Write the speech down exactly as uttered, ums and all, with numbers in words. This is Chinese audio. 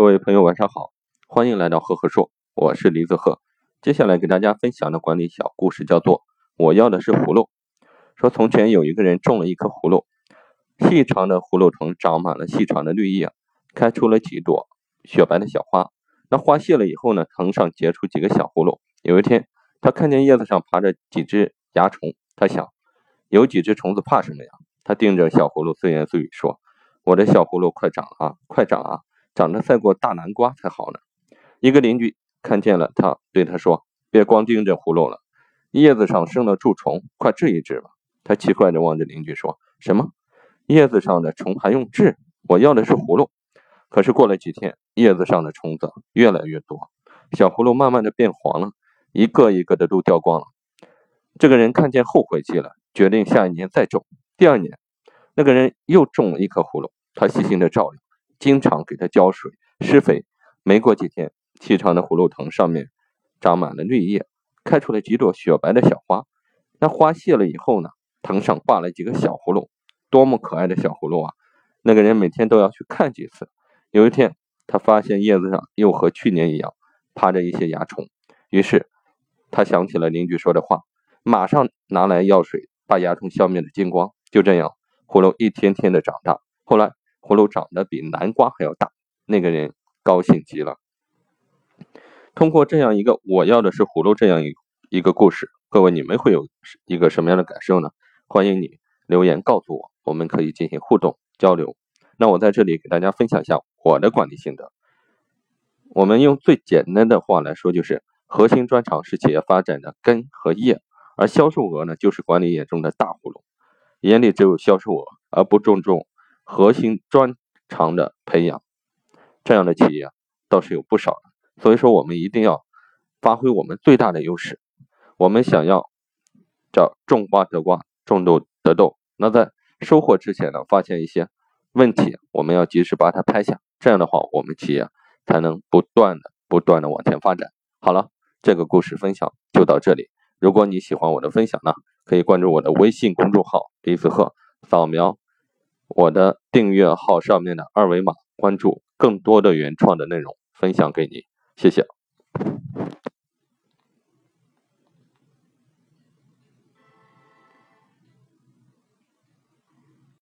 各位朋友晚上好，欢迎来到赫赫说，我是李子赫。接下来给大家分享的管理小故事叫做我要的是葫芦。说从前有一个人种了一颗葫芦，细长的葫芦藤长满了细长的绿叶，开出了几朵雪白的小花。那花谢了以后呢，藤上结出几个小葫芦。有一天他看见叶子上爬着几只蚜虫，他想有几只虫子怕什么呀？他盯着小葫芦自言自语说，我的小葫芦快长啊快长啊，长得赛过大南瓜才好呢。一个邻居看见了他，对他说，别光盯着葫芦了，叶子上生了蛀虫，快治一治吧。他奇怪地望着邻居说，什么？叶子上的虫还用治？我要的是葫芦。可是过了几天，叶子上的虫子越来越多，小葫芦慢慢的变黄了，一个一个的都掉光了。这个人看见后悔极了，决定下一年再种。第二年那个人又种了一颗葫芦，他细心的照料，经常给它浇水施肥。没过几天，细长的葫芦藤上面长满了绿叶，开出了几朵雪白的小花。那花谢了以后呢，藤上挂了几个小葫芦，多么可爱的小葫芦啊！那个人每天都要去看几次。有一天他发现叶子上又和去年一样爬着一些蚜虫，于是他想起了邻居说的话，马上拿来药水把蚜虫消灭的精光。就这样葫芦一天天的长大，后来葫芦长得比南瓜还要大，那个人高兴极了。通过这样一个我要的是葫芦这样一个故事，各位你们会有一个什么样的感受呢？欢迎你留言告诉我，我们可以进行互动交流。那我在这里给大家分享一下我的管理心得。我们用最简单的话来说，就是核心专长是企业发展的根和叶，而销售额呢，就是管理眼中的大葫芦，眼里只有销售额，而不重重核心专长的培养。这样的企业倒是有不少的，所以说我们一定要发挥我们最大的优势。我们想要叫种瓜得瓜，种豆得豆，那在收获之前呢，发现一些问题，我们要及时把它拍下，这样的话我们企业才能不断的不断的往前发展。好了，这个故事分享就到这里。如果你喜欢我的分享呢，可以关注我的微信公众号李子赫，扫描我的订阅号上面的二维码，关注更多的原创的内容分享给你，谢谢。